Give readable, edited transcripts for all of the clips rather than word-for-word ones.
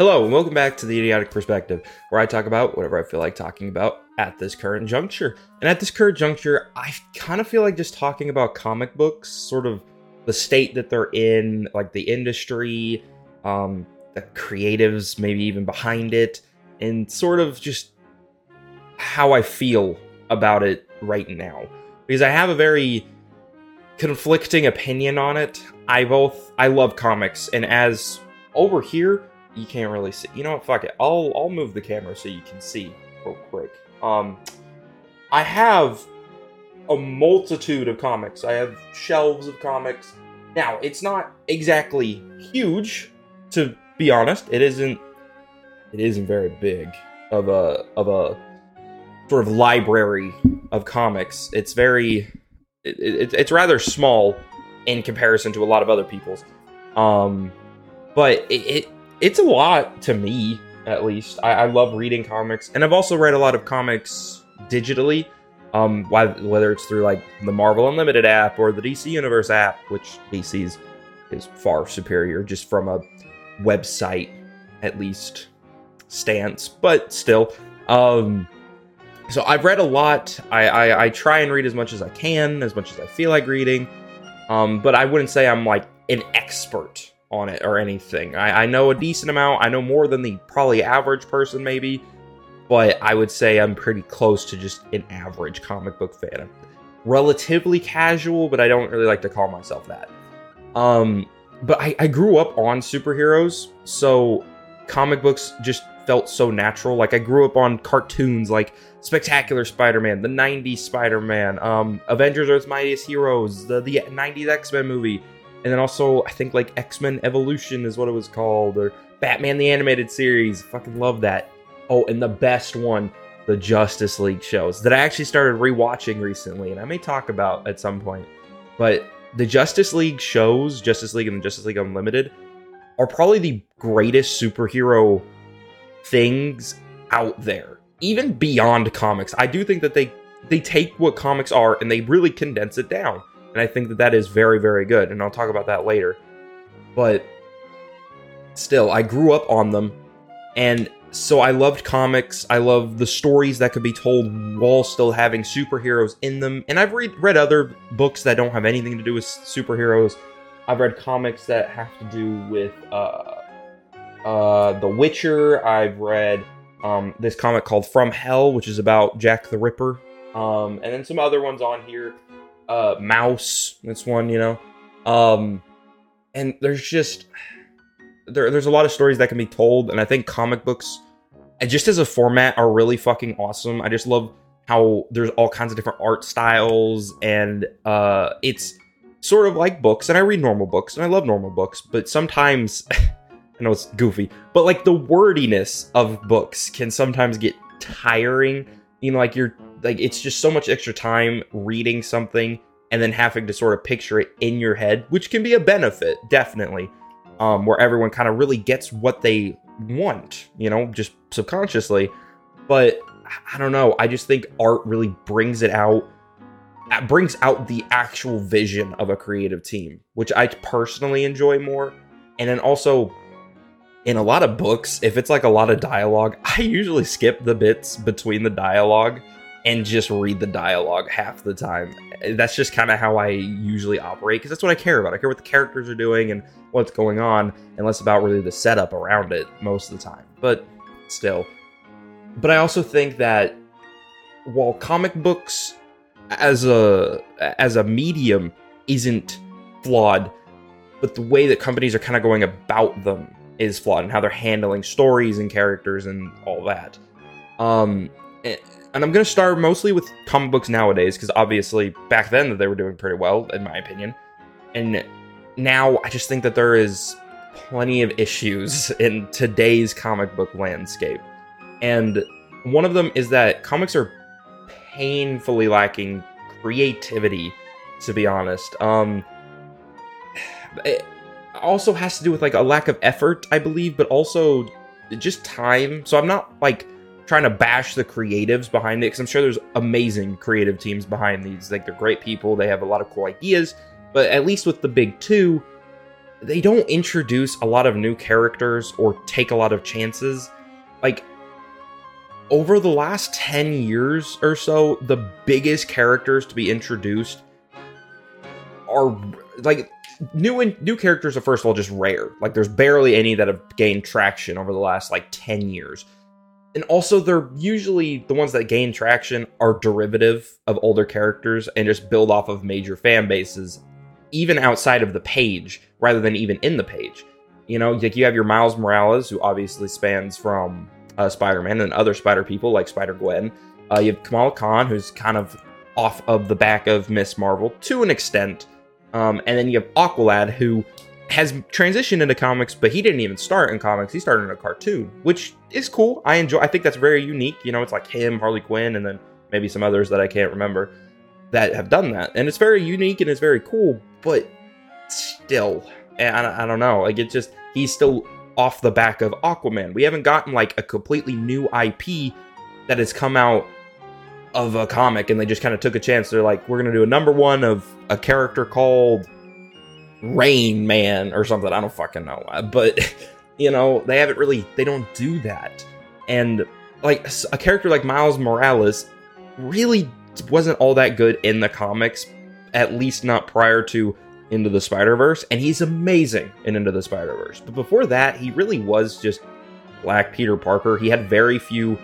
Hello and welcome back to The Idiotic Perspective, where I talk about whatever I feel like talking about at this current juncture. And at this current juncture, I kind of feel like just talking about comic books, sort of the state that they're in, like the industry, the creatives, maybe even behind it, and sort of just how I feel about it right now. Because I have a very conflicting opinion on it. I love comics, and as over here, you can't really see. You know what? Fuck it. I'll move the camera so you can see real quick. I have a multitude of comics. I have shelves of comics. Now, it's not exactly huge, to be honest. It isn't very big of a sort of library of comics. It's very it's rather small in comparison to a lot of other people's. But it's a lot to me, at least. I love reading comics, and I've also read a lot of comics digitally, whether it's through like the Marvel Unlimited app or the DC Universe app, which DC's is far superior just from a website, at least, stance, but still. So I've read a lot. I try and read as much as I can, as much as I feel like reading, but I wouldn't say I'm like an expert on it or anything. I know a decent amount. I know more than the probably average person maybe, but I would say I'm pretty close to just an average comic book fan. I'm relatively casual, but I don't really like to call myself that. But I grew up on superheroes, so comic books just felt so natural. Like I grew up on cartoons like Spectacular Spider-Man, the 90s Spider-Man, Avengers Earth's Mightiest Heroes, the 90s X-Men movie, and then also, I think, like, X-Men Evolution is what it was called, or Batman the Animated Series. Fucking love that. Oh, and the best one, the Justice League shows, that I actually started rewatching recently, and I may talk about at some point. But the Justice League shows, Justice League and Justice League Unlimited, are probably the greatest superhero things out there, even beyond comics. I do think that they take what comics are, and they really condense it down. And I think that is very, very good. And I'll talk about that later. But still, I grew up on them. And so I loved comics. I loved the stories that could be told while still having superheroes in them. And I've read other books that don't have anything to do with superheroes. I've read comics that have to do with The Witcher. I've read this comic called From Hell, which is about Jack the Ripper. And then some other ones on here. Mouse, that's one, you know. And there's just there's a lot of stories that can be told, and I think comic books, just as a format, are really fucking awesome. I just love how there's all kinds of different art styles, and it's sort of like books, and I read normal books, and I love normal books, but sometimes, I know it's goofy, but like the wordiness of books can sometimes get tiring, you know, like you're like, it's just so much extra time reading something and then having to sort of picture it in your head, which can be a benefit, definitely, where everyone kind of really gets what they want, you know, just subconsciously. But I don't know. I just think art really brings it out, brings out the actual vision of a creative team, which I personally enjoy more. And then also in a lot of books, if it's like a lot of dialogue, I usually skip the bits between the dialogue and just read the dialogue half the time. That's just kind of how I usually operate, because that's what I care about. I care what the characters are doing and what's going on, and less about really the setup around it most of the time. But still. But I also think that while comic books as a medium isn't flawed, but the way that companies are kind of going about them is flawed, and how they're handling stories and characters and all that. And I'm going to start mostly with comic books nowadays, because obviously back then they were doing pretty well, in my opinion. And now I just think that there is plenty of issues in today's comic book landscape. And one of them is that comics are painfully lacking creativity, to be honest. It also has to do with like a lack of effort, I believe, but also just time. So I'm not like trying to bash the creatives behind it, because I'm sure there's amazing creative teams behind these. Like, they're great people, they have a lot of cool ideas, but at least with the big two, they don't introduce a lot of new characters or take a lot of chances. Like, over the last 10 years or so, the biggest characters to be introduced are, like, new characters are, first of all, just rare. Like, there's barely any that have gained traction over the last, like, 10 years. And also, they're usually, the ones that gain traction are derivative of older characters and just build off of major fan bases, even outside of the page, rather than even in the page. You know, like, you have your Miles Morales, who obviously spans from Spider-Man and other Spider people, like Spider Gwen. You have Kamala Khan, who's kind of off of the back of Miss Marvel, to an extent. And then you have Aqualad, who has transitioned into comics, but he didn't even start in comics. He started in a cartoon, which is cool. I think that's very unique. You know, it's like him, Harley Quinn, and then maybe some others that I can't remember that have done that. And it's very unique and it's very cool, but still, I don't know. Like, it's just, he's still off the back of Aquaman. We haven't gotten, like, a completely new IP that has come out of a comic, and they just kind of took a chance. They're like, we're going to do a number one of a character called Rain Man or something. I don't fucking know. But, you know, they haven't really, they don't do that. And, like, a character like Miles Morales really wasn't all that good in the comics, at least not prior to Into the Spider-Verse. And he's amazing in Into the Spider-Verse. But before that, he really was just Black Peter Parker. He had very few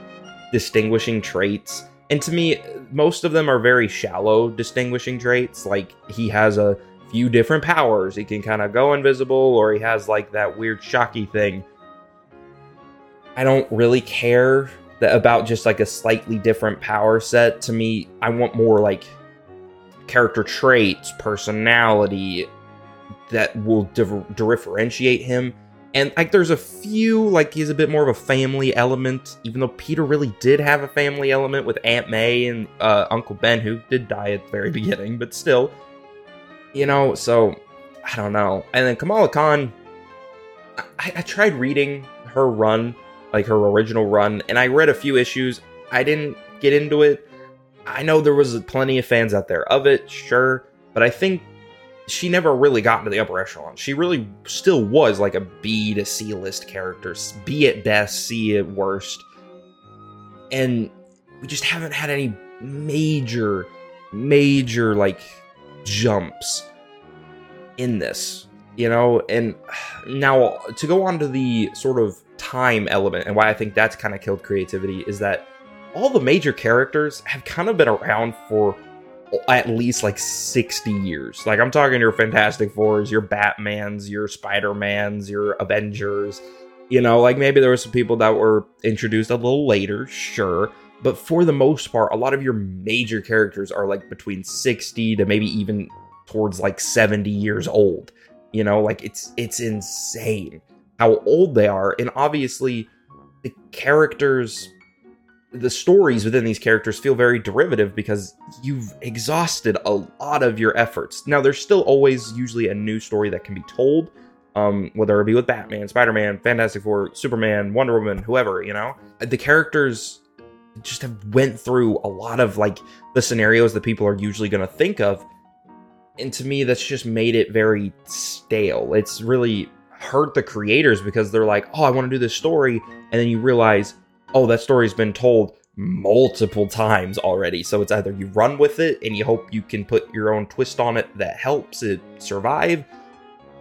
distinguishing traits. And to me, most of them are very shallow distinguishing traits. Like, he has a few different powers. He can kind of go invisible, or he has, like, that weird shocky thing. I don't really care about just, like, a slightly different power set. To me, I want more, like, character traits, personality that will differentiate him. And, like, there's a few, like, he's a bit more of a family element, even though Peter really did have a family element with Aunt May and Uncle Ben, who did die at the very beginning, but still, you know, so I don't know. And then Kamala Khan, I tried reading her run, like, her original run, and I read a few issues. I didn't get into it. I know there was plenty of fans out there of it, sure, but I think she never really got into the upper echelon. She really still was like a B to C list character. B at best, C at worst. And we just haven't had any major like jumps in this, you know? And now to go on to the sort of time element and why I think that's kind of killed creativity is that all the major characters have kind of been around for at least like 60 years. Like, I'm talking your Fantastic Fours, your Batmans, your Spider-Mans, your Avengers. You know, like, maybe there were some people that were introduced a little later, sure. But for the most part, a lot of your major characters are like between 60 to maybe even towards like 70 years old. You know, like, it's insane how old they are. And obviously, the characters, the stories within these characters feel very derivative because you've exhausted a lot of your efforts. Now, there's still always usually a new story that can be told, whether it be with Batman, Spider-Man, Fantastic Four, Superman, Wonder Woman, whoever, you know? The characters just have went through a lot of, like, the scenarios that people are usually going to think of. And to me, that's just made it very stale. It's really hurt the creators because they're like, oh, I want to do this story. And then you realize, oh, that story's been told multiple times already. So it's either you run with it and you hope you can put your own twist on it that helps it survive,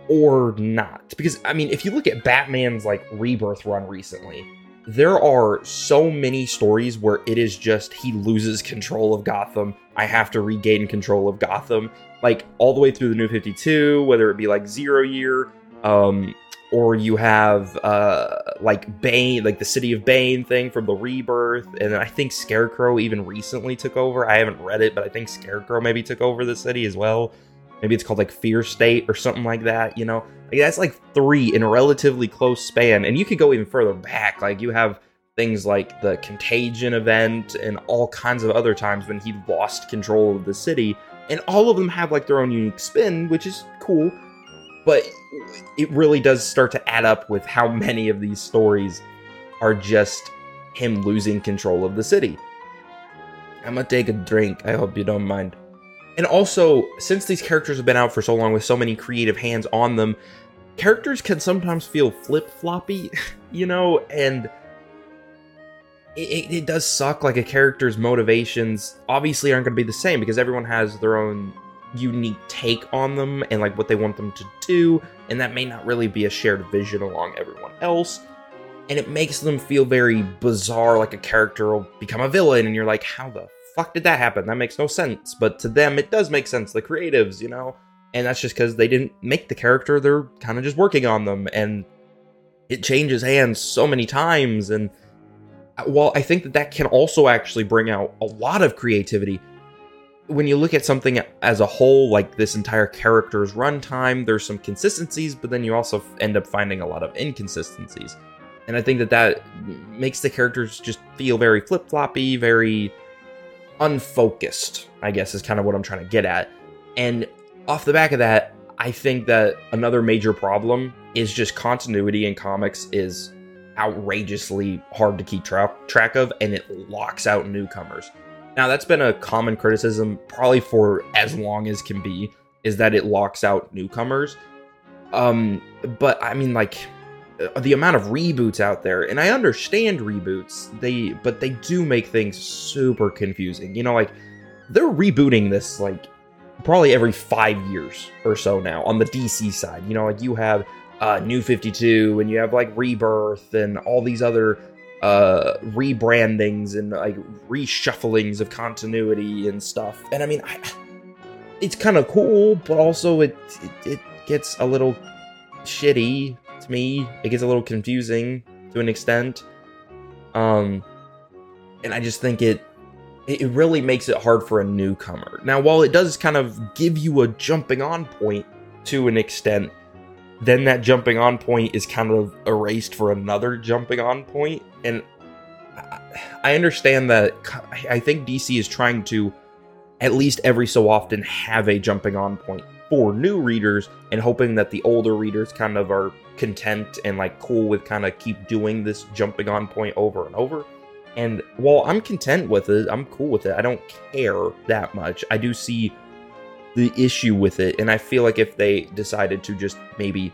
or not. Because, I mean, if you look at Batman's, like, Rebirth run recently, there are so many stories where it is just he loses control of Gotham. I have to regain control of Gotham. Like, all the way through the New 52, whether it be, like, 0 year, or you have, like, Bane, like the City of Bane thing from the Rebirth. And then I think Scarecrow even recently took over. I haven't read it, but I think Scarecrow maybe took over the city as well. Maybe it's called, like, Fear State or something like that, you know? Like, that's, like, 3 in a relatively close span. And you could go even further back. Like, you have things like the Contagion event and all kinds of other times when he lost control of the city. And all of them have, like, their own unique spin, which is cool. But it really does start to add up with how many of these stories are just him losing control of the city. I'm gonna take a drink. I hope you don't mind. And also, since these characters have been out for so long with so many creative hands on them, characters can sometimes feel flip-floppy, you know, and it does suck. Like, a character's motivations obviously aren't going to be the same because everyone has their own unique take on them and, like, what they want them to do, and that may not really be a shared vision along everyone else, and it makes them feel very bizarre. Like, a character will become a villain, and you're like, how the fuck did that happen? That makes no sense, but to them, it does make sense, the creatives, you know? And that's just because they didn't make the character, they're kind of just working on them, and it changes hands so many times, and while I think that can also actually bring out a lot of creativity, when you look at something as a whole, like this entire character's runtime, there's some consistencies, but then you also end up finding a lot of inconsistencies. And I think that makes the characters just feel very flip-floppy, very unfocused, I guess is kind of what I'm trying to get at. And off the back of that, I think that another major problem is just continuity in comics is outrageously hard to keep track of, and it locks out newcomers. Now, that's been a common criticism probably for as long as can be, is that it locks out newcomers. But I mean, like, the amount of reboots out there, and I understand reboots, but they do make things super confusing. You know, like, they're rebooting this, like, probably every 5 years or so now on the DC side. You know, like, you have New 52, and you have, like, Rebirth, and all these other rebrandings and, like, reshufflings of continuity and stuff. And I mean, it's kind of cool, but also it gets a little shitty to me. It gets a little confusing to an extent. And I just think it really makes it hard for a newcomer. Now, while it does kind of give you a jumping on point to an extent, then that jumping on point is kind of erased for another jumping on point. And I understand that. I think DC is trying to, at least every so often, have a jumping on point for new readers and hoping that the older readers kind of are content and, like, cool with kind of keep doing this jumping on point over and over. And while I'm content with it, I'm cool with it, I don't care that much, I do see the issue with it, and I feel like if they decided to just maybe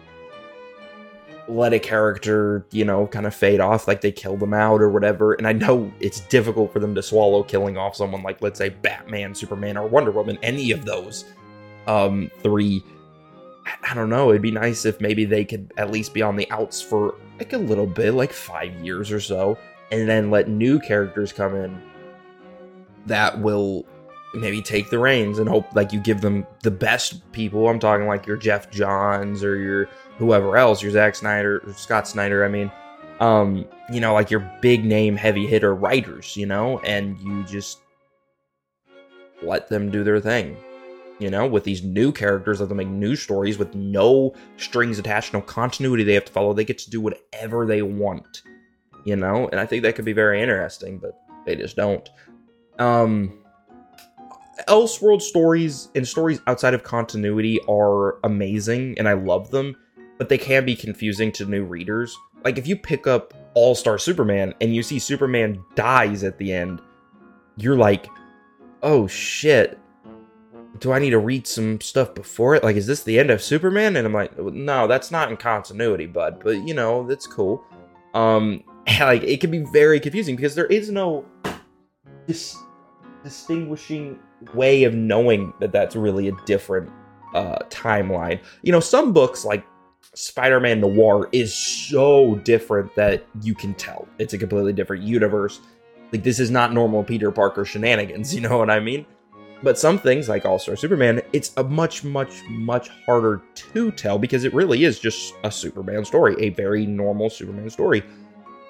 let a character, you know, kind of fade off, like they kill them out or whatever, and I know it's difficult for them to swallow killing off someone like, let's say, Batman, Superman, or Wonder Woman, any of those three. I don't know, it'd be nice if maybe they could at least be on the outs for, like, a little bit, like 5 years or so, and then let new characters come in that will maybe take the reins and hope, like, you give them the best people. I'm talking like your Jeff Johns or your whoever else, your Zack Snyder, or Scott Snyder, I mean, you know, like your big name heavy hitter writers, you know, and you just let them do their thing, you know, with these new characters. Let them make new stories with no strings attached, no continuity they have to follow. They get to do whatever they want, you know, and I think that could be very interesting, but they just don't. Elseworlds stories and stories outside of continuity are amazing, and I love them, but they can be confusing to new readers. Like, if you pick up All-Star Superman and you see Superman dies at the end, you're like, oh shit, do I need to read some stuff before it? Like, is this the end of Superman? And I'm like, no, that's not in continuity, bud, but you know, that's cool. Like, it can be very confusing because there is no distinguishing way of knowing that that's really a different timeline. You know, some books like Spider-Man Noir is so different that you can tell it's a completely different universe. Like, this is not normal Peter Parker shenanigans, you know what I mean? But some things like All-Star Superman, it's a much, much, much harder to tell because it really is just a Superman story, a very normal Superman story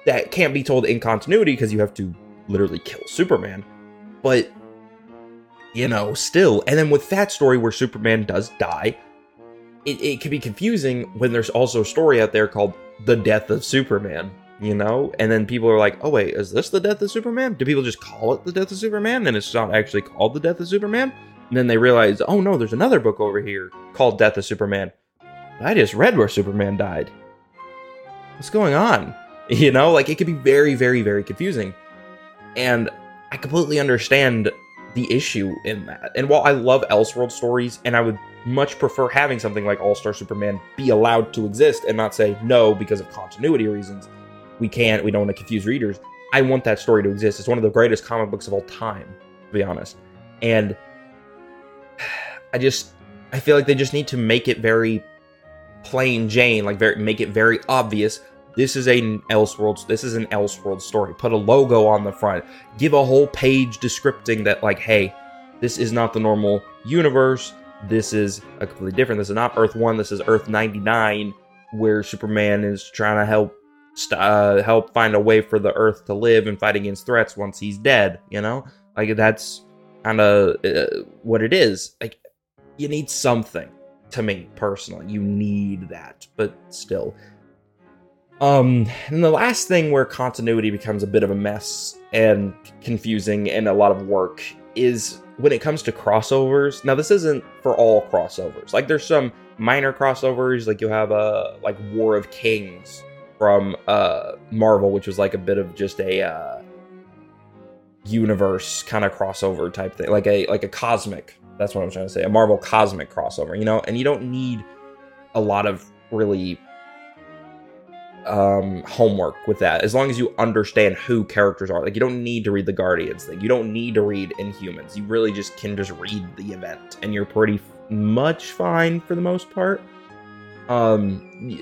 that can't be told in continuity because you have to literally kill Superman. But, you know, still. And then with that story where Superman does die, it can be confusing when there's also a story out there called The Death of Superman, you know? And then people are like, oh wait, is this The Death of Superman? Do people just call it The Death of Superman and it's not actually called The Death of Superman? And then they realize, oh no, there's another book over here called Death of Superman. I just read where Superman died. What's going on? You know, like, it could be very, very, very confusing. And I completely understand the issue in that. And while I love Elseworlds stories, and I would much prefer having something like All-Star Superman be allowed to exist and not say, no, because of continuity reasons, we can't, we don't want to confuse readers. I want that story to exist. It's one of the greatest comic books of all time, to be honest. And I feel like they just need to make it very plain Jane, make it very obvious. This is an Elseworlds. This is an Elseworlds story. Put a logo on the front. Give a whole page descripting that, like, hey, this is not the normal universe. This is a completely different. This is not Earth 1. This is Earth 99, where Superman is trying to help find a way for the Earth to live and fight against threats once he's dead. You know, that's kind of what it is. You need something. To me personally, you need that, but still. And the last thing where continuity becomes a bit of a mess and confusing and a lot of work is when it comes to crossovers. Now, this isn't for all crossovers. There's some minor crossovers, you have a War of Kings from Marvel, which was a bit of just a universe kind of crossover type thing, like a cosmic. That's what I'm trying to say, a Marvel cosmic crossover, and you don't need a lot of really homework with that, as long as you understand who characters are. You don't need to read the Guardians thing. You don't need to read Inhumans. You really just can just read the event, and you're pretty much fine for the most part. If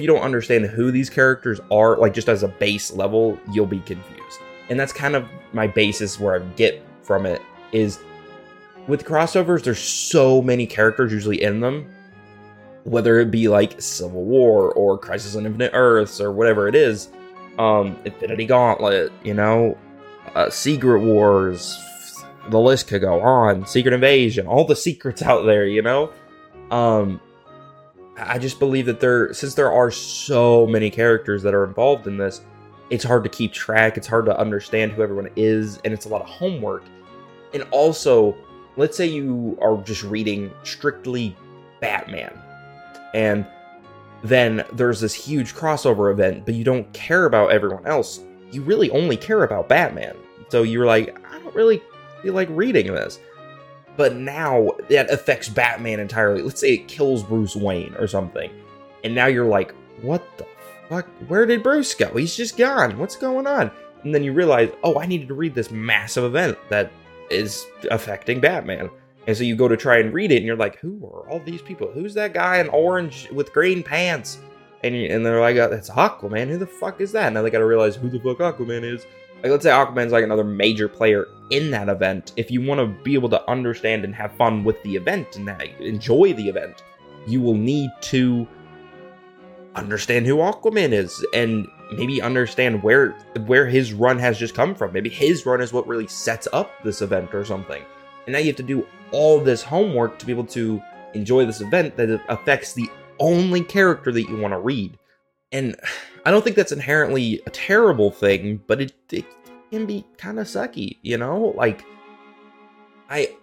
you don't understand who these characters are, just as a base level, you'll be confused. And that's kind of my basis where I get from it is, with crossovers, there's so many characters usually in them, whether it be Civil War or Crisis on Infinite Earths or whatever it is, Infinity Gauntlet, Secret Wars, the list could go on, Secret Invasion, all the secrets out there, I just believe that since there are so many characters that are involved in this, it's hard to keep track, it's hard to understand who everyone is, and it's a lot of homework. And also, let's say you are just reading strictly Batman, and then there's this huge crossover event, but you don't care about everyone else. You really only care about Batman. So you're like, I don't really feel like reading this. But now that affects Batman entirely. Let's say it kills Bruce Wayne or something. And now you're like, what the fuck? Where did Bruce go? He's just gone. What's going on? And then you realize, oh, I needed to read this massive event that is affecting Batman. And so you go to try and read it, and you're like, who are all these people? Who's that guy in orange with green pants? And they're like, oh, that's Aquaman. Who the fuck is that? Now they gotta realize who the fuck Aquaman is. Let's say Aquaman's another major player in that event. If you want to be able to understand and have fun with the event and enjoy the event, you will need to understand who Aquaman is, and maybe understand where his run has just come from. Maybe his run is what really sets up this event or something. And now you have to do all this homework to be able to enjoy this event that affects the only character that you want to read. And I don't think that's inherently a terrible thing, but it can be kind of sucky,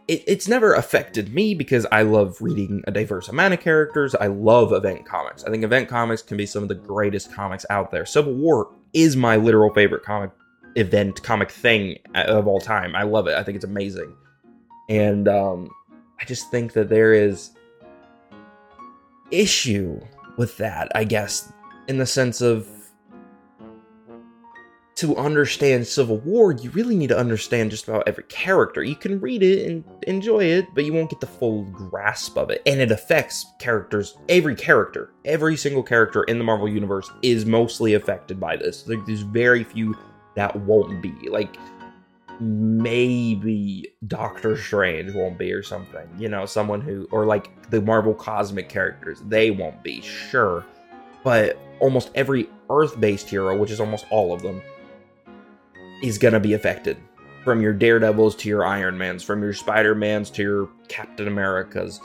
It's never affected me because I love reading a diverse amount of characters. I love event comics. I think event comics can be some of the greatest comics out there. Civil War is my literal favorite comic thing of all time. I love it. I think it's amazing. And I just think that there is issue with that, I guess, in the sense of, to understand Civil War, you really need to understand just about every character. You can read it and enjoy it, but you won't get the full grasp of it. And it affects characters. Every character, every single character in the Marvel Universe is mostly affected by this. There's very few that won't be. Maybe Doctor Strange won't be or something. Someone who, or the Marvel cosmic characters, they won't be, sure. But almost every Earth-based hero, which is almost all of them, is going to be affected. From your Daredevils to your Iron Mans, from your Spider-Mans to your Captain Americas.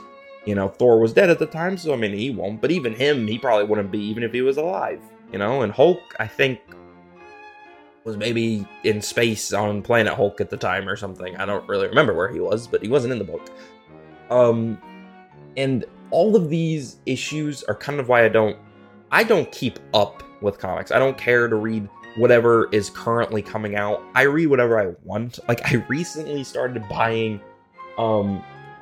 Thor was dead at the time, so he won't. But even him, he probably wouldn't be, even if he was alive. And Hulk, I think, was maybe in space on Planet Hulk at the time or something. I don't really remember where he was, but he wasn't in the book. And all of these issues are kind of why I don't keep up with comics. I don't care to read whatever is currently coming out. I read whatever I want. I recently started buying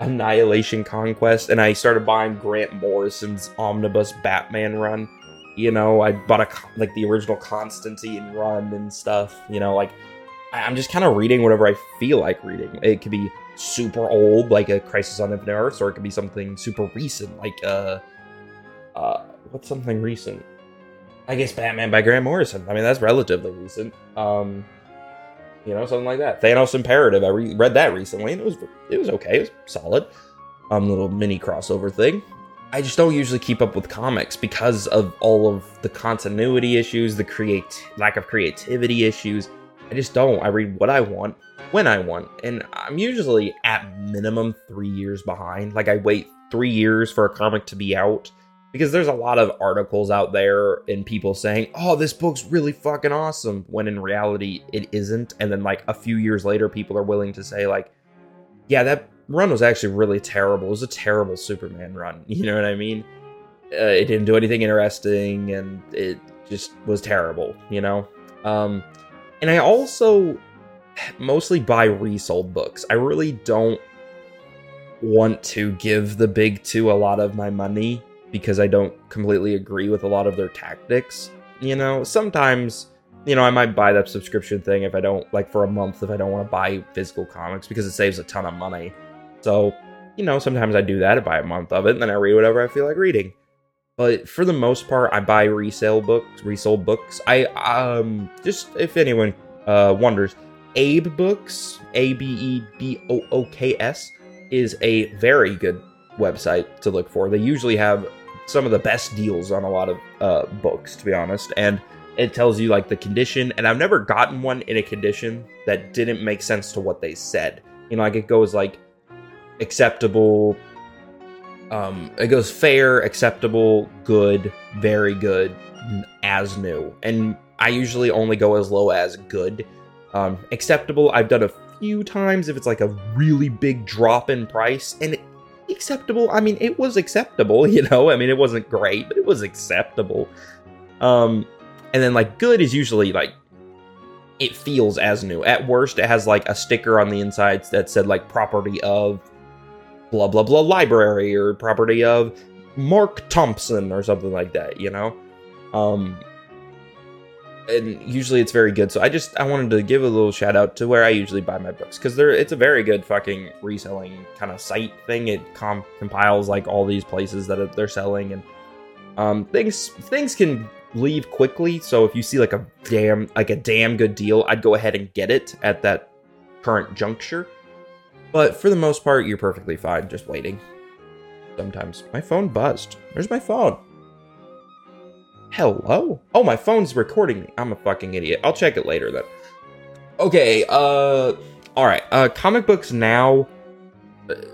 Annihilation Conquest, and I started buying Grant Morrison's omnibus Batman run. You know, I bought like the original Constantine run and stuff. You know, like I'm just kind of reading whatever I feel like reading. It could be super old, like a Crisis on Infinite Earths, or it could be something super recent, like what's something recent? I guess Batman by Grant Morrison. I mean, that's relatively recent. You know, something like that. Thanos Imperative. I read that recently, and it was okay. It was solid. Little mini crossover thing. I just don't usually keep up with comics because of all of the continuity issues, the lack of creativity issues. I just don't. I read what I want, when I want, and I'm usually at minimum 3 years behind. Like, I wait 3 years for a comic to be out because there's a lot of articles out there and people saying, oh, this book's really fucking awesome, when in reality it isn't. And then like a few years later, people are willing to say like, yeah, that run was actually really terrible. It was a terrible Superman run. You know what I mean? It didn't do anything interesting and it just was terrible, you know? And I also mostly buy resold books. I really don't want to give the big two a lot of my money because I don't completely agree with a lot of their tactics. You know, sometimes, you know, I might buy that subscription thing if I don't, like for a month, if I don't want to buy physical comics because it saves a ton of money. So, you know, sometimes I do that. I buy a month of it and then I read whatever I feel like reading. But for the most part, I buy resold books. I, just if anyone wonders, Abe Books, ABEBOOKS, is a very good website to look for. They usually have some of the best deals on a lot of books, to be honest. And it tells you like the condition. And I've never gotten one in a condition that didn't make sense to what they said. You know, like it goes like acceptable. It goes fair, acceptable, good, very good, as new. And I usually only go as low as good. Acceptable, I've done a few times if it's like a really big drop in price. And acceptable, I mean, it was acceptable, you know? I mean, it wasn't great, but it was acceptable. And then like good is usually like, it feels as new. At worst, it has like a sticker on the inside that said like property of blah blah blah library or property of Mark Thompson or something like that, you know? And usually it's very good. So I wanted to give a little shout out to where I usually buy my books because it's a very good fucking reselling kind of site thing. It compiles like all these places that they're selling, and things can leave quickly. So if you see like a damn good deal, I'd go ahead and get it at that current juncture. But for the most part, you're perfectly fine just waiting. Sometimes. My phone buzzed. Where's my phone? Hello? Oh, my phone's recording me. I'm a fucking idiot. I'll check it later, then. Okay, alright. Comic books now,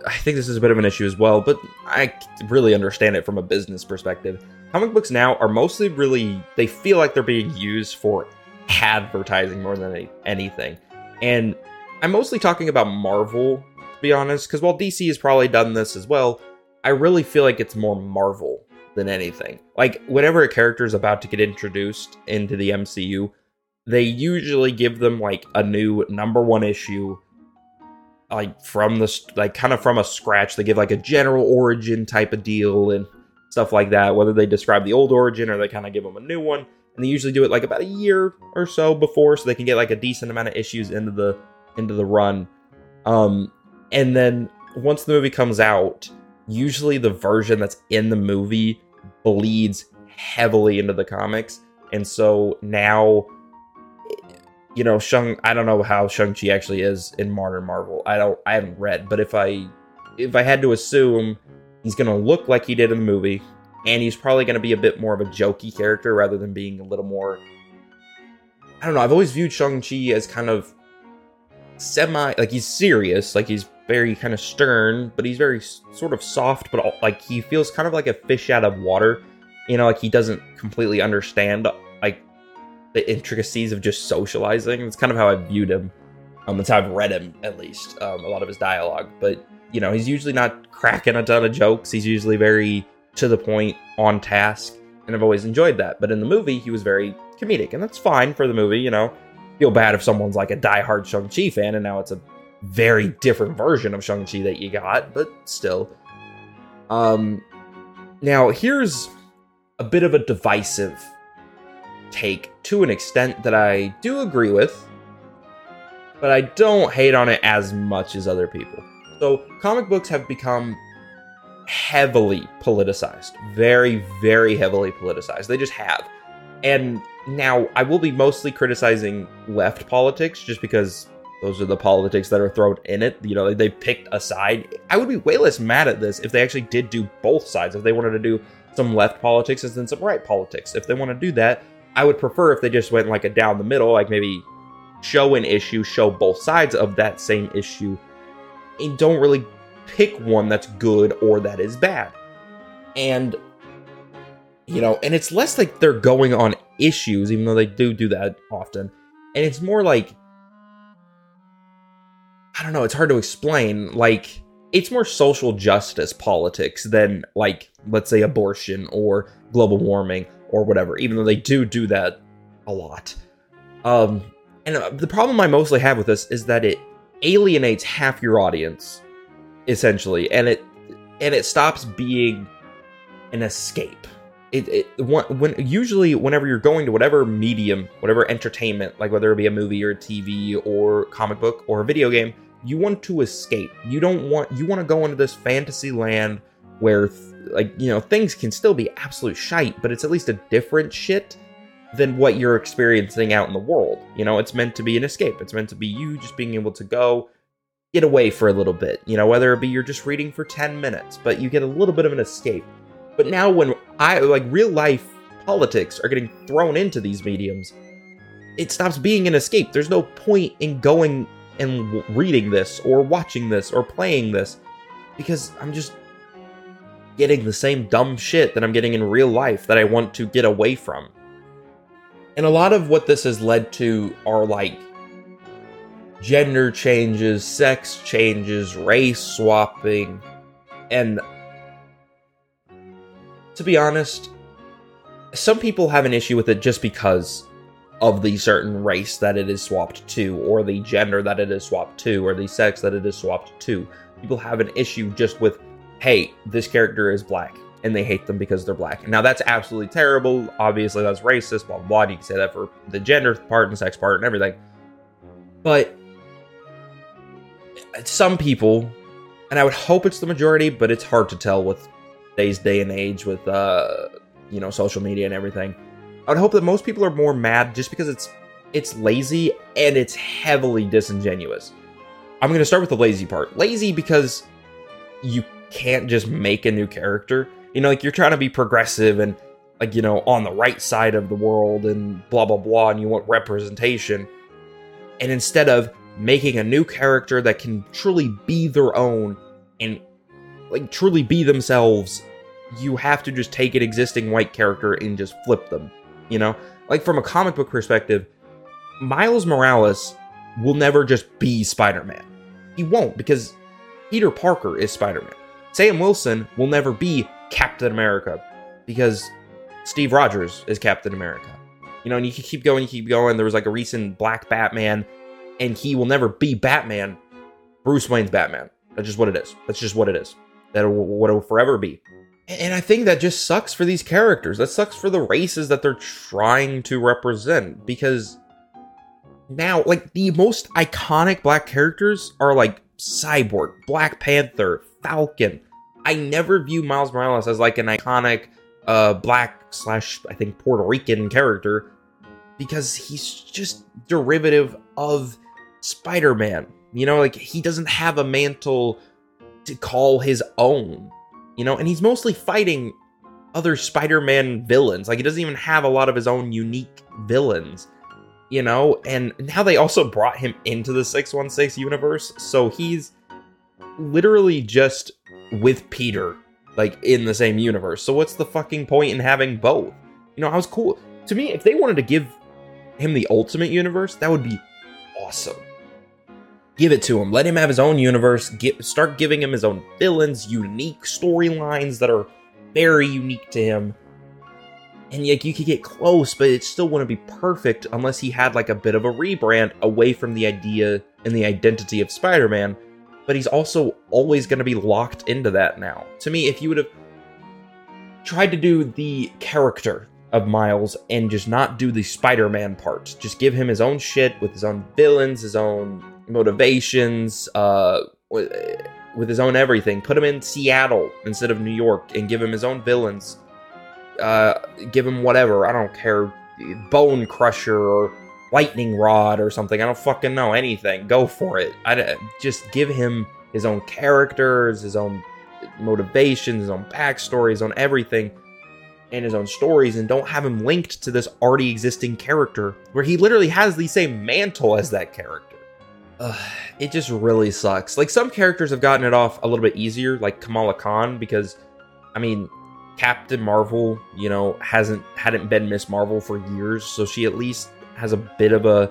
I think this is a bit of an issue as well, but I really understand it from a business perspective. Comic books now are mostly they feel like they're being used for advertising more than anything. And I'm mostly talking about Marvel, to be honest, because while DC has probably done this as well, I really feel like it's more Marvel than anything. Like, whenever a character is about to get introduced into the MCU, they usually give them, like, a new #1 issue, like, kind of from a scratch. They give, like, a general origin type of deal and stuff like that, whether they describe the old origin or they kind of give them a new one. And they usually do it, like, about a year or so before, so they can get, like, a decent amount of issues into the run. And then once the movie comes out, usually the version that's in the movie bleeds heavily into the comics. And so now, you know, I don't know how Shang-Chi actually is in modern Marvel. I haven't read, but if I had to assume, he's going to look like he did in the movie, and he's probably going to be a bit more of a jokey character rather than being a little more, I don't know. I've always viewed Shang-Chi as kind of semi, like he's serious, like he's very kind of stern, but he's very sort of soft, but like he feels kind of like a fish out of water, you know, like he doesn't completely understand like the intricacies of just socializing. It's kind of how I viewed him. That's how I've read him, at least, a lot of his dialogue. But you know, he's usually not cracking a ton of jokes. He's usually very to the point, on task, and I've always enjoyed that. But in the movie, he was very comedic, and that's fine for the movie, you know. Feel bad if someone's like a diehard Shang-Chi fan and now it's a very different version of Shang-Chi that you got, but still. Now, here's a bit of a divisive take to an extent that I do agree with, but I don't hate on it as much as other people. So, comic books have become heavily politicized. Very, very heavily politicized. They just have. And now, I will be mostly criticizing left politics, just because those are the politics that are thrown in it. You know, they picked a side. I would be way less mad at this if they actually did do both sides. If they wanted to do some left politics and then some right politics. If they want to do that, I would prefer if they just went like a down the middle, like maybe show an issue, show both sides of that same issue, and don't really pick one that's good or that is bad. And, you know, and it's less like they're going on issues, even though they do that often. And it's more like, I don't know, it's hard to explain. Like, it's more social justice politics than, like, let's say abortion or global warming or whatever, even though they do that a lot. And the problem I mostly have with this is that it alienates half your audience, essentially, and it stops being an escape. Whenever you're going to whatever medium, whatever entertainment, like whether it be a movie or a TV or comic book or a video game, you want to escape. You want to go into this fantasy land where, like, you know, things can still be absolute shite, but it's at least a different shit than what you're experiencing out in the world. You know, it's meant to be an escape. It's meant to be you just being able to go get away for a little bit. You know, whether it be you're just reading for 10 minutes, but you get a little bit of an escape. But now when real life politics are getting thrown into these mediums, it stops being an escape. There's no point in going and reading this or watching this or playing this, because I'm just getting the same dumb shit that I'm getting in real life that I want to get away from. And a lot of what this has led to are like gender changes, sex changes, race swapping, and to be honest, some people have an issue with it just because of the certain race that it is swapped to, or the gender that it is swapped to, or the sex that it is swapped to. People have an issue just with, hey, this character is black, and they hate them because they're black. Now, that's absolutely terrible. Obviously, that's racist, blah, blah, blah. You can say that for the gender part and sex part and everything. But some people, and I would hope it's the majority, but it's hard to tell with today's day and age with, you know, social media and everything. I would hope that most people are more mad just because it's lazy and it's heavily disingenuous. I'm going to start with the lazy part. Lazy because you can't just make a new character. You know, like, you're trying to be progressive and, like, you know, on the right side of the world and blah, blah, blah, and you want representation. And instead of making a new character that can truly be their own and, like, truly be themselves, you have to just take an existing white character and just flip them, you know? Like, from a comic book perspective, Miles Morales will never just be Spider-Man. He won't, because Peter Parker is Spider-Man. Sam Wilson will never be Captain America, because Steve Rogers is Captain America. You know, and you can keep going. There was like a recent Black Batman, and he will never be Batman. Bruce Wayne's Batman. That's just what it is. That's just what it is. That what it will forever be. And I think that just sucks for these characters. That sucks for the races that they're trying to represent, because now, like, the most iconic black characters are like Cyborg, Black Panther, Falcon. I never view Miles Morales as like an iconic black / I think Puerto Rican character, because he's just derivative of Spider-Man. You know, like, he doesn't have a mantle to call his own, you know, and he's mostly fighting other Spider-Man villains. Like, he doesn't even have a lot of his own unique villains, you know, and now they also brought him into the 616 universe. So he's literally just with Peter, like, in the same universe. So what's the fucking point in having both? You know, I was cool. To me, if they wanted to give him the Ultimate Universe, that would be awesome. Give it to him. Let him have his own universe. Start giving him his own villains, unique storylines that are very unique to him. And like you could get close, but it still wouldn't be perfect unless he had like a bit of a rebrand away from the idea and the identity of Spider-Man. But he's also always going to be locked into that now. To me, if you would have tried to do the character of Miles and just not do the Spider-Man part, just give him his own shit with his own villains, his own motivations, with his own everything. Put him in Seattle instead of New York and give him his own villains. Give him whatever, I don't care, Bone Crusher or Lightning Rod or something, I don't fucking know, anything, go for it. Just give him his own characters, his own motivations, his own backstory, his own everything, and his own stories, and don't have him linked to this already existing character where he literally has the same mantle as that character. It just really sucks. Like, some characters have gotten it off a little bit easier, like Kamala Khan, because, I mean, Captain Marvel, you know, hadn't been Miss Marvel for years, so she at least has a bit of a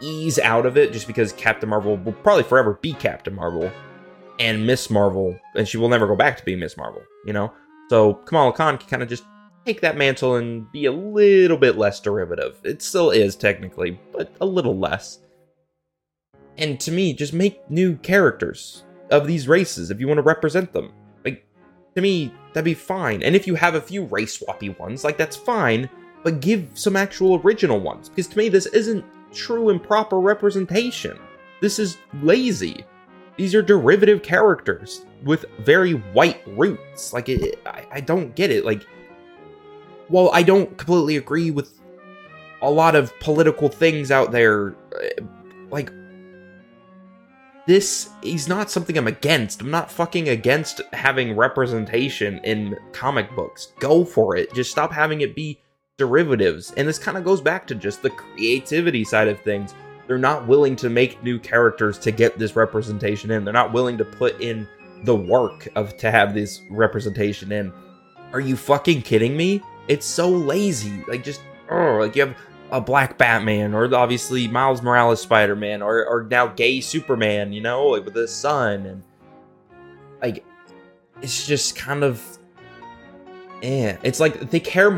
ease out of it, just because Captain Marvel will probably forever be Captain Marvel and Miss Marvel, and she will never go back to being Miss Marvel, you know? So Kamala Khan can kind of just take that mantle and be a little bit less derivative. It still is, technically, but a little less. And to me, just make new characters of these races if you want to represent them. Like, to me, that'd be fine. And if you have a few race-swappy ones, like, that's fine, but give some actual original ones. Because to me, this isn't true and proper representation. This is lazy. These are derivative characters with very white roots. Like, I don't get it. Like, while I don't completely agree with a lot of political things out there, like, this is not something I'm against. I'm not fucking against having representation in comic books. Go for it. Just stop having it be derivatives. And this kind of goes back to just the creativity side of things. They're not willing to make new characters to get this representation in. They're not willing to put in the work to have this representation in. Are you fucking kidding me? It's so lazy. Like, just, like, you have a black Batman, or obviously Miles Morales Spider-Man, or now gay Superman, you know, like, with his son, and, like, it's just kind of, It's like, they care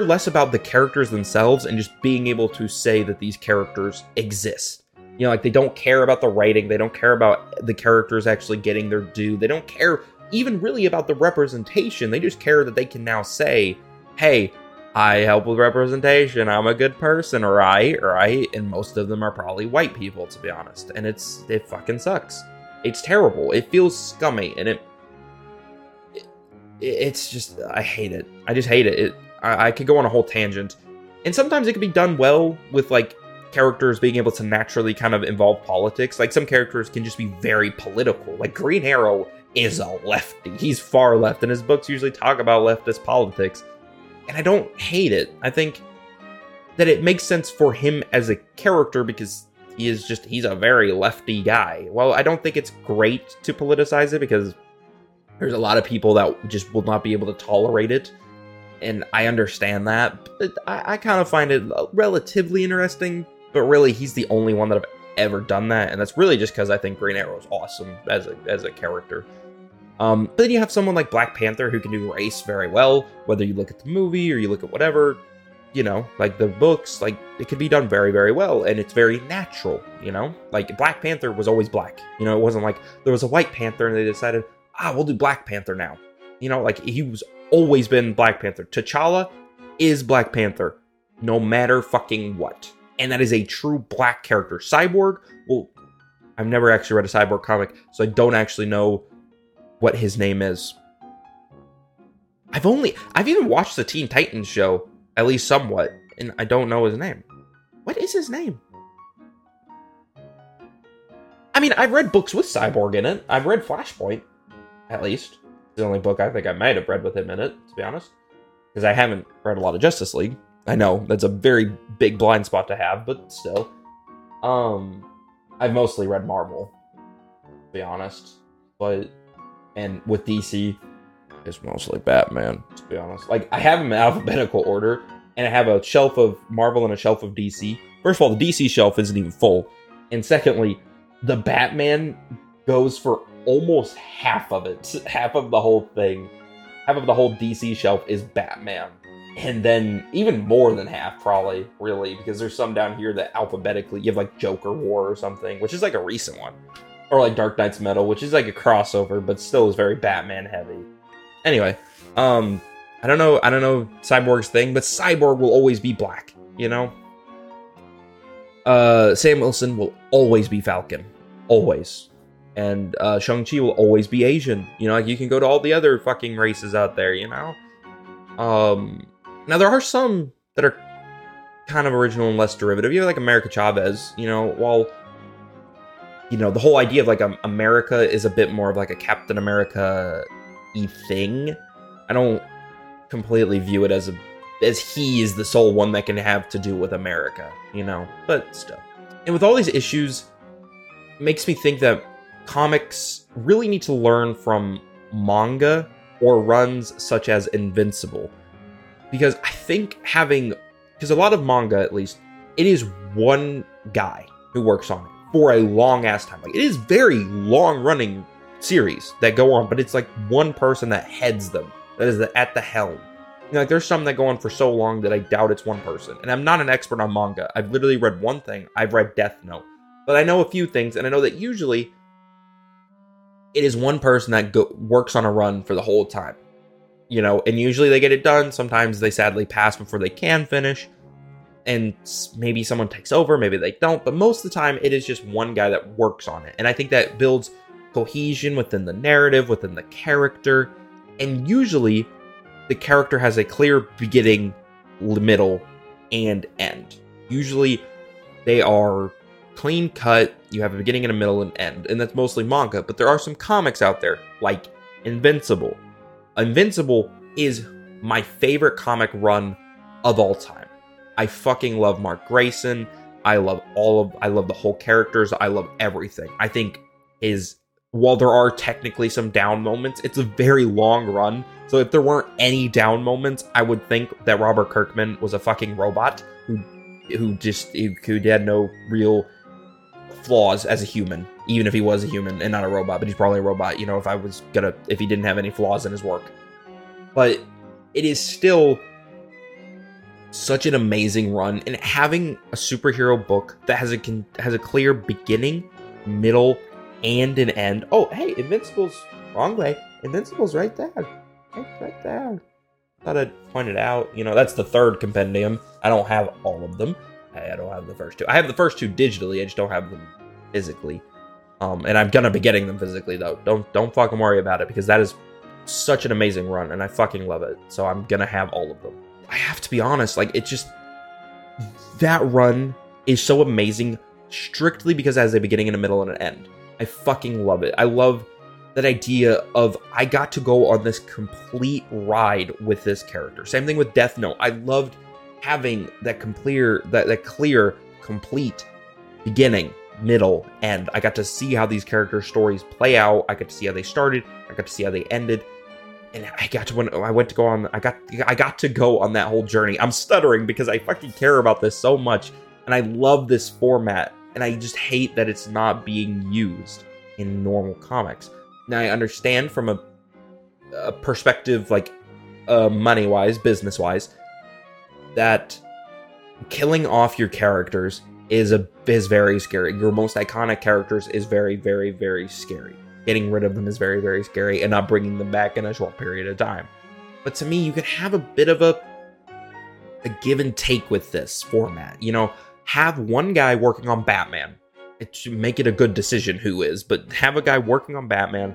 less about the characters themselves and just being able to say that these characters exist. You know, like, they don't care about the writing, they don't care about the characters actually getting their due, they don't care even really about the representation, they just care that they can now say, hey, I help with representation, I'm a good person, right? And most of them are probably white people, to be honest. And it fucking sucks. It's terrible. It feels scummy, and it's just, I hate it. I just hate it. I could go on a whole tangent. And sometimes it can be done well with, like, characters being able to naturally kind of involve politics. Like, some characters can just be very political. Like, Green Arrow is a lefty. He's far left, and his books usually talk about leftist politics. And I don't hate it. I think that it makes sense for him as a character because he's a very lefty guy. Well, I don't think it's great to politicize it because there's a lot of people that just will not be able to tolerate it. And I understand that. But I kind of find it relatively interesting. But really, he's the only one that I've ever done that. And that's really just because I think Green Arrow is awesome as a character. But then you have someone like Black Panther who can do race very well, whether you look at the movie or you look at whatever, you know, like the books, like it could be done very, very well. And it's very natural, you know, like Black Panther was always black, you know, it wasn't like there was a white Panther and they decided, we'll do Black Panther now. You know, like he was always been Black Panther. T'Challa is Black Panther, no matter fucking what. And that is a true black character. Cyborg, well, I've never actually read a Cyborg comic, so I don't actually know what his name is. I've even watched the Teen Titans show, at least somewhat, and I don't know his name. What is his name? I mean, I've read books with Cyborg in it. I've read Flashpoint, at least. It's the only book I think I might have read with him in it, to be honest. Because I haven't read a lot of Justice League. I know, that's a very big blind spot to have, but still. I've mostly read Marvel, to be honest. And with DC, it's mostly Batman, to be honest. Like, I have them in alphabetical order, and I have a shelf of Marvel and a shelf of DC. First of all, the DC shelf isn't even full. And secondly, the Batman goes for almost half of it. Half of the whole thing. half of the whole DC shelf is Batman. And then even more than half, probably, really, because there's some down here that alphabetically, you have like Joker War or something, which is like a recent one. Or like Dark Knight's Metal, which is like a crossover, but still is very Batman heavy. Anyway, I don't know Cyborg's thing, but Cyborg will always be black, you know? Sam Wilson will always be Falcon. Always. And Shang-Chi will always be Asian. You know, like you can go to all the other fucking races out there, you know? Now, there are some that are kind of original and less derivative. You have, like, America Chavez, you know, while, you know, the whole idea of, like, America is a bit more of, like, a Captain America-y thing. I don't completely view it as he is the sole one that can have to do with America, you know, but still. And with all these issues, it makes me think that comics really need to learn from manga or runs such as Invincible. Because I think because a lot of manga, at least, it is one guy who works on it for a long-ass time. Like, it is very long-running series that go on, but it's like one person that heads them, that is at the helm. You know, like, there's some that go on for so long that I doubt it's one person. And I'm not an expert on manga. I've literally read one thing. I've read Death Note. But I know a few things, and I know that usually it is one person that works on a run for the whole time. You know, and usually they get it done. Sometimes they sadly pass before they can finish. And maybe someone takes over, maybe they don't. But most of the time, it is just one guy that works on it. And I think that builds cohesion within the narrative, within the character. And usually, the character has a clear beginning, middle, and end. Usually, they are clean cut. You have a beginning and a middle and end. And that's mostly manga. But there are some comics out there, like Invincible. Invincible is my favorite comic run of all time. I fucking love Mark Grayson. I love the whole characters. I love everything. I think while there are technically some down moments, it's a very long run. So if there weren't any down moments, I would think that Robert Kirkman was a fucking robot who had no real flaws as a human. Even if he was a human and not a robot, but he's probably a robot, you know, if he didn't have any flaws in his work. But it is still such an amazing run, and having a superhero book that has a clear beginning, middle, and an end. Oh, hey, Invincible's wrong way. Invincible's right there. Right there. Thought I'd point it out. You know, that's the third compendium. I don't have all of them. I don't have the first two. I have the first two digitally, I just don't have them physically. And I'm gonna be getting them physically, though. Don't fucking worry about it, because that is such an amazing run, and I fucking love it. So I'm gonna have all of them. I have to be honest, like, it's just... that run is so amazing strictly because it has a beginning and a middle and an end. I fucking love it. I love that idea of I got to go on this complete ride with this character. Same thing with Death Note. I loved having that clear, complete beginning, middle, end. I got to see how these character stories play out. I got to see how they started. I got to see how they ended, and I got to go on that whole journey. I'm stuttering because I fucking care about this so much, and I love this format, and I just hate that it's not being used in normal comics. Now I understand from a perspective, like money-wise, business-wise, that killing off your characters is very scary. Your most iconic characters is very, very, very scary. Getting rid of them is very, very scary, and not bringing them back in a short period of time. But to me, you can have a bit of a give and take with this format. You know, have one guy working on Batman. It should make it a good decision who is, but have a guy working on Batman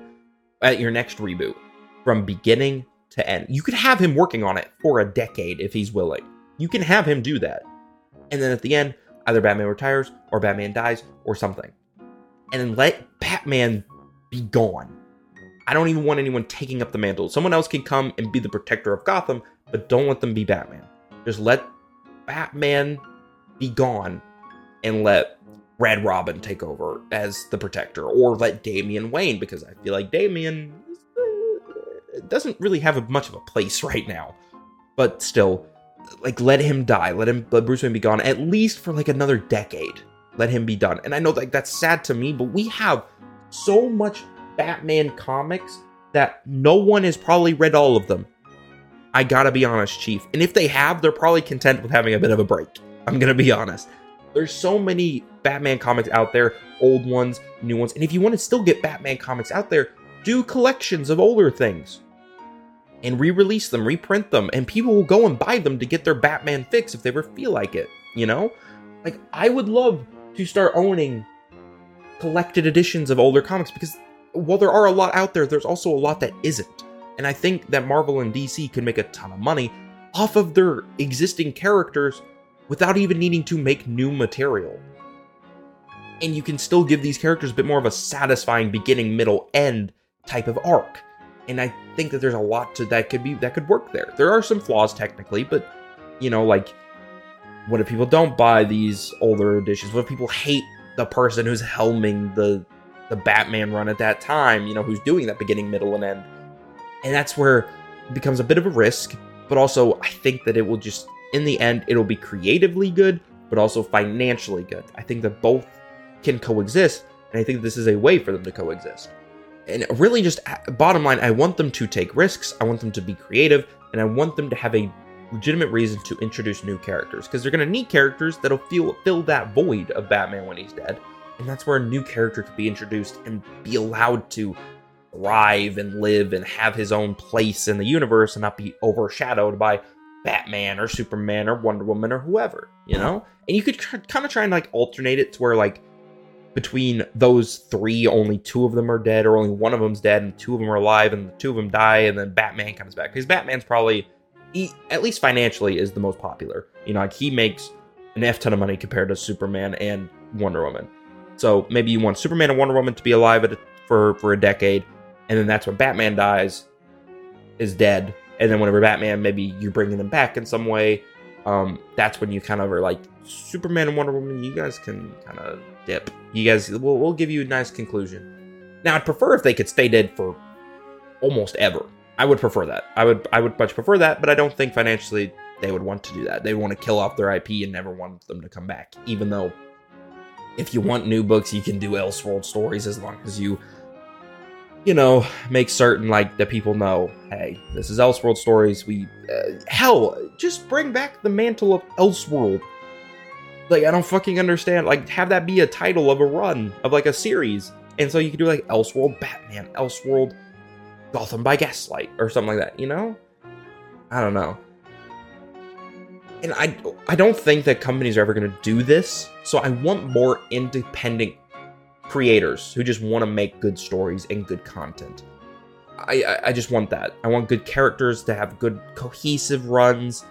at your next reboot from beginning to end. You could have him working on it for a decade if he's willing. You can have him do that. And then at the end, either Batman retires, or Batman dies, or something. And then let Batman be gone. I don't even want anyone taking up the mantle. Someone else can come and be the protector of Gotham, but don't let them be Batman. Just let Batman be gone, and let Red Robin take over as the protector, or let Damian Wayne, because I feel like Damian doesn't really have much of a place right now. But still... like, let him die. Let Bruce Wayne be gone, at least for, like, another decade. Let him be done. And I know, like, that's sad to me, but we have so much Batman comics that no one has probably read all of them. I gotta be honest, Chief. And if they have, they're probably content with having a bit of a break. I'm gonna be honest. There's so many Batman comics out there, old ones, new ones. And if you want to still get Batman comics out there, do collections of older things and re-release them, reprint them, and people will go and buy them to get their Batman fix if they ever feel like it, you know? Like, I would love to start owning collected editions of older comics because while there are a lot out there, there's also a lot that isn't. And I think that Marvel and DC can make a ton of money off of their existing characters without even needing to make new material. And you can still give these characters a bit more of a satisfying beginning, middle, end type of arc. And I think that there's a lot to that could work there. There are some flaws technically, but you know, like, what if people don't buy these older editions? What if people hate the person who's helming the Batman run at that time, you know, who's doing that beginning, middle, and end? And that's where it becomes a bit of a risk, but also I think that it will just, in the end, it'll be creatively good, but also financially good. I think that both can coexist, and I think this is a way for them to coexist. And really, just bottom line, I want them to take risks, I want them to be creative, and I want them to have a legitimate reason to introduce new characters, because they're going to need characters that'll fill that void of Batman when he's dead. And that's where a new character could be introduced and be allowed to thrive and live and have his own place in the universe and not be overshadowed by Batman or Superman or Wonder Woman or whoever, you know? And you could kind of try and, like, alternate it to where, like, between those three, only two of them are dead, or only one of them's dead and two of them are alive and the two of them die, and then Batman comes back. Because Batman's probably, at least financially, is the most popular. You know, like, he makes an F ton of money compared to Superman and Wonder Woman. So maybe you want Superman and Wonder Woman to be alive for a decade, and then that's when Batman dies, is dead, and then whenever Batman, maybe you're bringing him back in some way, that's when you kind of are like, Superman and Wonder Woman, you guys can kind of dip. You guys, we'll give you a nice conclusion. Now, I'd prefer if they could stay dead for almost ever. I would prefer that. I would much prefer that, but I don't think financially they would want to do that. They want to kill off their IP and never want them to come back, even though if you want new books, you can do Elseworlds stories as long as you know, make certain, like, that people know, hey, this is Elseworlds stories. Hell, just bring back the mantle of Elseworld. Like, I don't fucking understand. Like, have that be a title of a run, of, like, a series. And so you could do, like, Elseworld Batman, Elseworld Gotham by Gaslight, or something like that, you know? I don't know. And I don't think that companies are ever going to do this, so I want more independent creators who just want to make good stories and good content. I just want that. I want good characters to have good cohesive runs.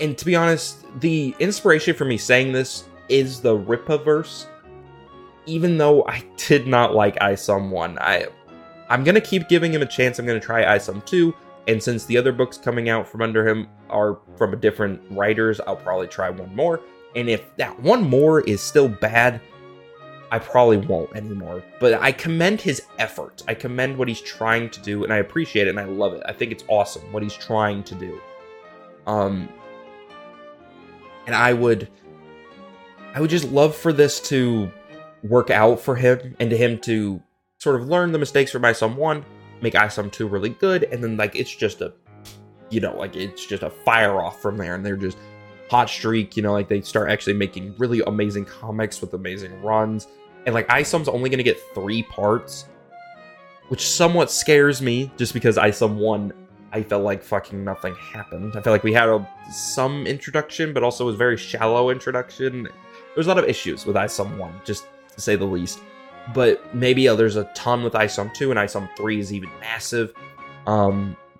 And to be honest, the inspiration for me saying this is the Ripaverse. Even though I did not like ISOM 1, I'm going to keep giving him a chance. I'm going to try ISOM 2. And since the other books coming out from under him are from a different writers, I'll probably try one more. And if that one more is still bad, I probably won't anymore. But I commend his effort. I commend what he's trying to do, and I appreciate it, and I love it. I think it's awesome what he's trying to do. And I would just love for this to work out for him, and to him to sort of learn the mistakes from ISOM 1, make ISOM 2 really good, and then, like, it's just a, you know, like, it's just a fire off from there, and they're just hot streak, you know, like, they start actually making really amazing comics with amazing runs. And, like, ISOM's only going to get 3 parts, which somewhat scares me, just because ISOM 1, I felt like fucking nothing happened. I felt like we had some introduction, but also was very shallow introduction. There was a lot of issues with ISOM 1, just to say the least. But maybe there's a ton with ISOM 2, and ISOM 3 is even massive,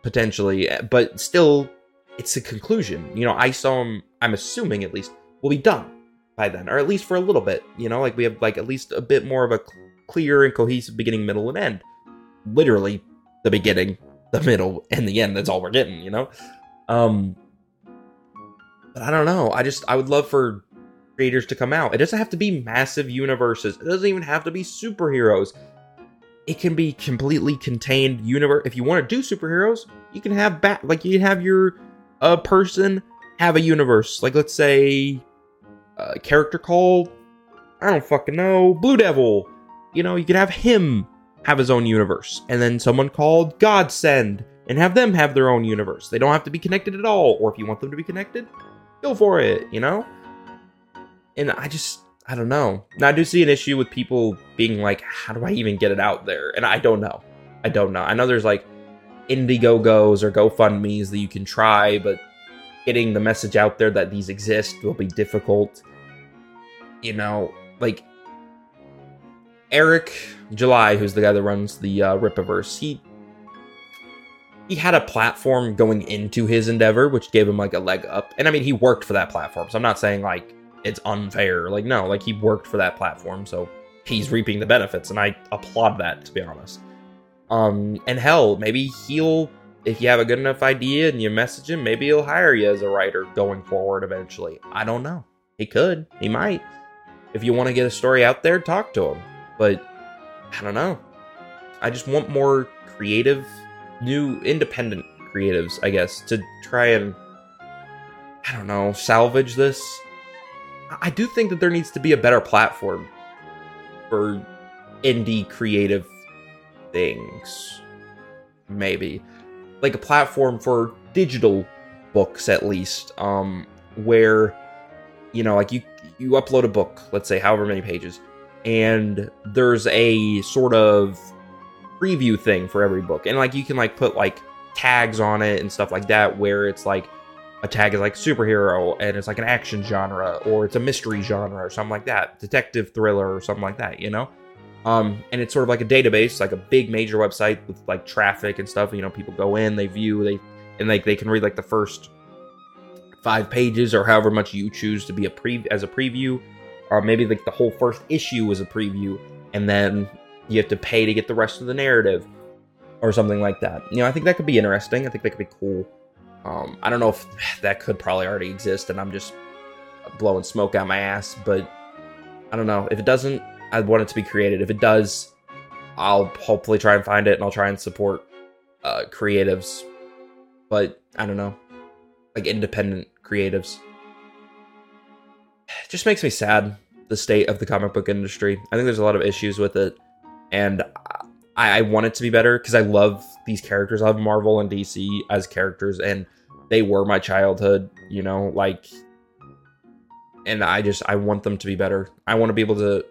potentially. But still, it's a conclusion. You know, ISOM, I'm assuming at least, will be done by then, or at least for a little bit. You know, like, we have, like, at least a bit more of a clear and cohesive beginning, middle, and end. Literally, the beginning, the middle, and the end. That's all we're getting, you know? But I don't know. I would love for creators to come out. It doesn't have to be massive universes. It doesn't even have to be superheroes. It can be completely contained universe. If you want to do superheroes, you can have you have your person have a universe. Like, let's say a character called, I don't fucking know, Blue Devil. You know, you could have him have his own universe, and then someone called Godsend and have them have their own universe. They don't have to be connected at all, or if you want them to be connected, go for it, you know? And I don't know. Now, I do see an issue with people being like, how do I even get it out there? And I don't know. I know there's like Indiegogos or GoFundMes that you can try, but getting the message out there that these exist will be difficult. You know, like Eric July, who's the guy that runs the Ripaverse, he had a platform going into his endeavor, which gave him like a leg up. And I mean, he worked for that platform, so I'm not saying like it's unfair. Like, no, like he worked for that platform, so he's reaping the benefits, and I applaud that, to be honest. And hell, maybe he'll, if you have a good enough idea and you message him, maybe he'll hire you as a writer going forward eventually. I don't know. He could. He might. If you want to get a story out there, talk to him. But I don't know. I just want more creative, new, independent creatives, I guess, to try and, I don't know, salvage this. I do think that there needs to be a better platform for indie creative things. Maybe. Like a platform for digital books, at least, where, you know, like you upload a book, let's say however many pages, and there's a sort of preview thing for every book. And like you can like put like tags on it and stuff like that, where it's like a tag is like superhero and it's like an action genre, or it's a mystery genre or something like that, detective thriller or something like that, you know? And it's sort of like a database, like a big major website with like traffic and stuff. You know, people go in, they view, they can read like the first 5 pages or however much you choose to be as a preview, or maybe like the whole first issue is a preview, and then you have to pay to get the rest of the narrative or something like that. You know, I think that could be interesting. I think that could be cool. I don't know if that could probably already exist, and I'm just blowing smoke out my ass, but I don't know. If it doesn't, I want it to be created. If it does, I'll hopefully try and find it, and I'll try and support creatives. But I don't know, like independent creatives. It just makes me sad, the state of the comic book industry. I think there's a lot of issues with it, and I want it to be better because I love these characters. I love Marvel and DC as characters, and they were my childhood, you know, like, and I want them to be better. I want to be able to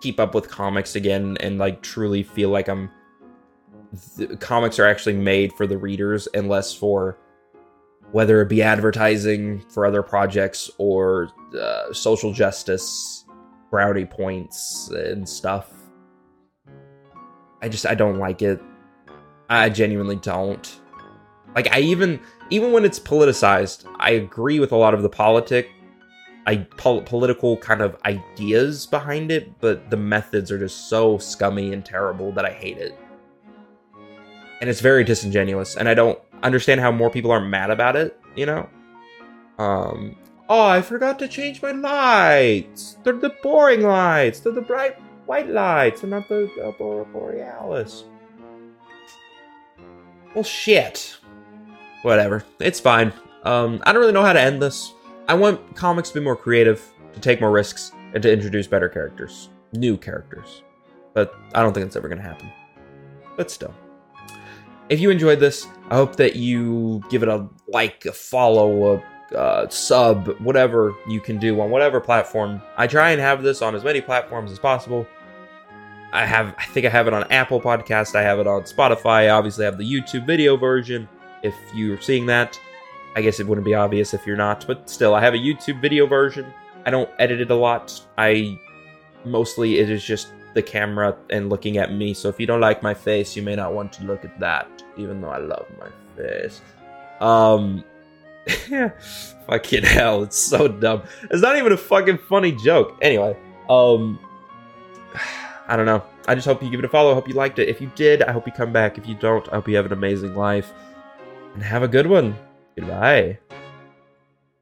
keep up with comics again and like truly feel like comics are actually made for the readers and less for, whether it be advertising for other projects or social justice brownie points and stuff. I don't like it. I genuinely don't. Like, I even when it's politicized, I agree with a lot of the political kind of ideas behind it, but the methods are just so scummy and terrible that I hate it. And it's very disingenuous, and I don't understand how more people are mad about it, you know? Oh, I forgot to change my lights! They're the boring lights! They're the bright white lights! They're not the borealis. Well, shit. Whatever. It's fine. I don't really know how to end this. I want comics to be more creative, to take more risks, and to introduce better characters. New characters. But I don't think it's ever going to happen. But still. If you enjoyed this, I hope that you give it a like, a follow, a sub, whatever you can do on whatever platform. I try and have this on as many platforms as possible. I think I have it on Apple Podcast. I have it on Spotify. I obviously have the YouTube video version, if you're seeing that. I guess it wouldn't be obvious if you're not, but still, I have a YouTube video version. I don't edit it a lot. It is just the camera and looking at me, so if you don't like my face, you may not want to look at that, even though I love my face. Fucking hell, it's so dumb. It's not even a fucking funny joke. Anyway, I don't know. I just hope you give it a follow. I hope you liked it. If you did, I hope you come back. If you don't, I hope you have an amazing life, and have a good one. Goodbye.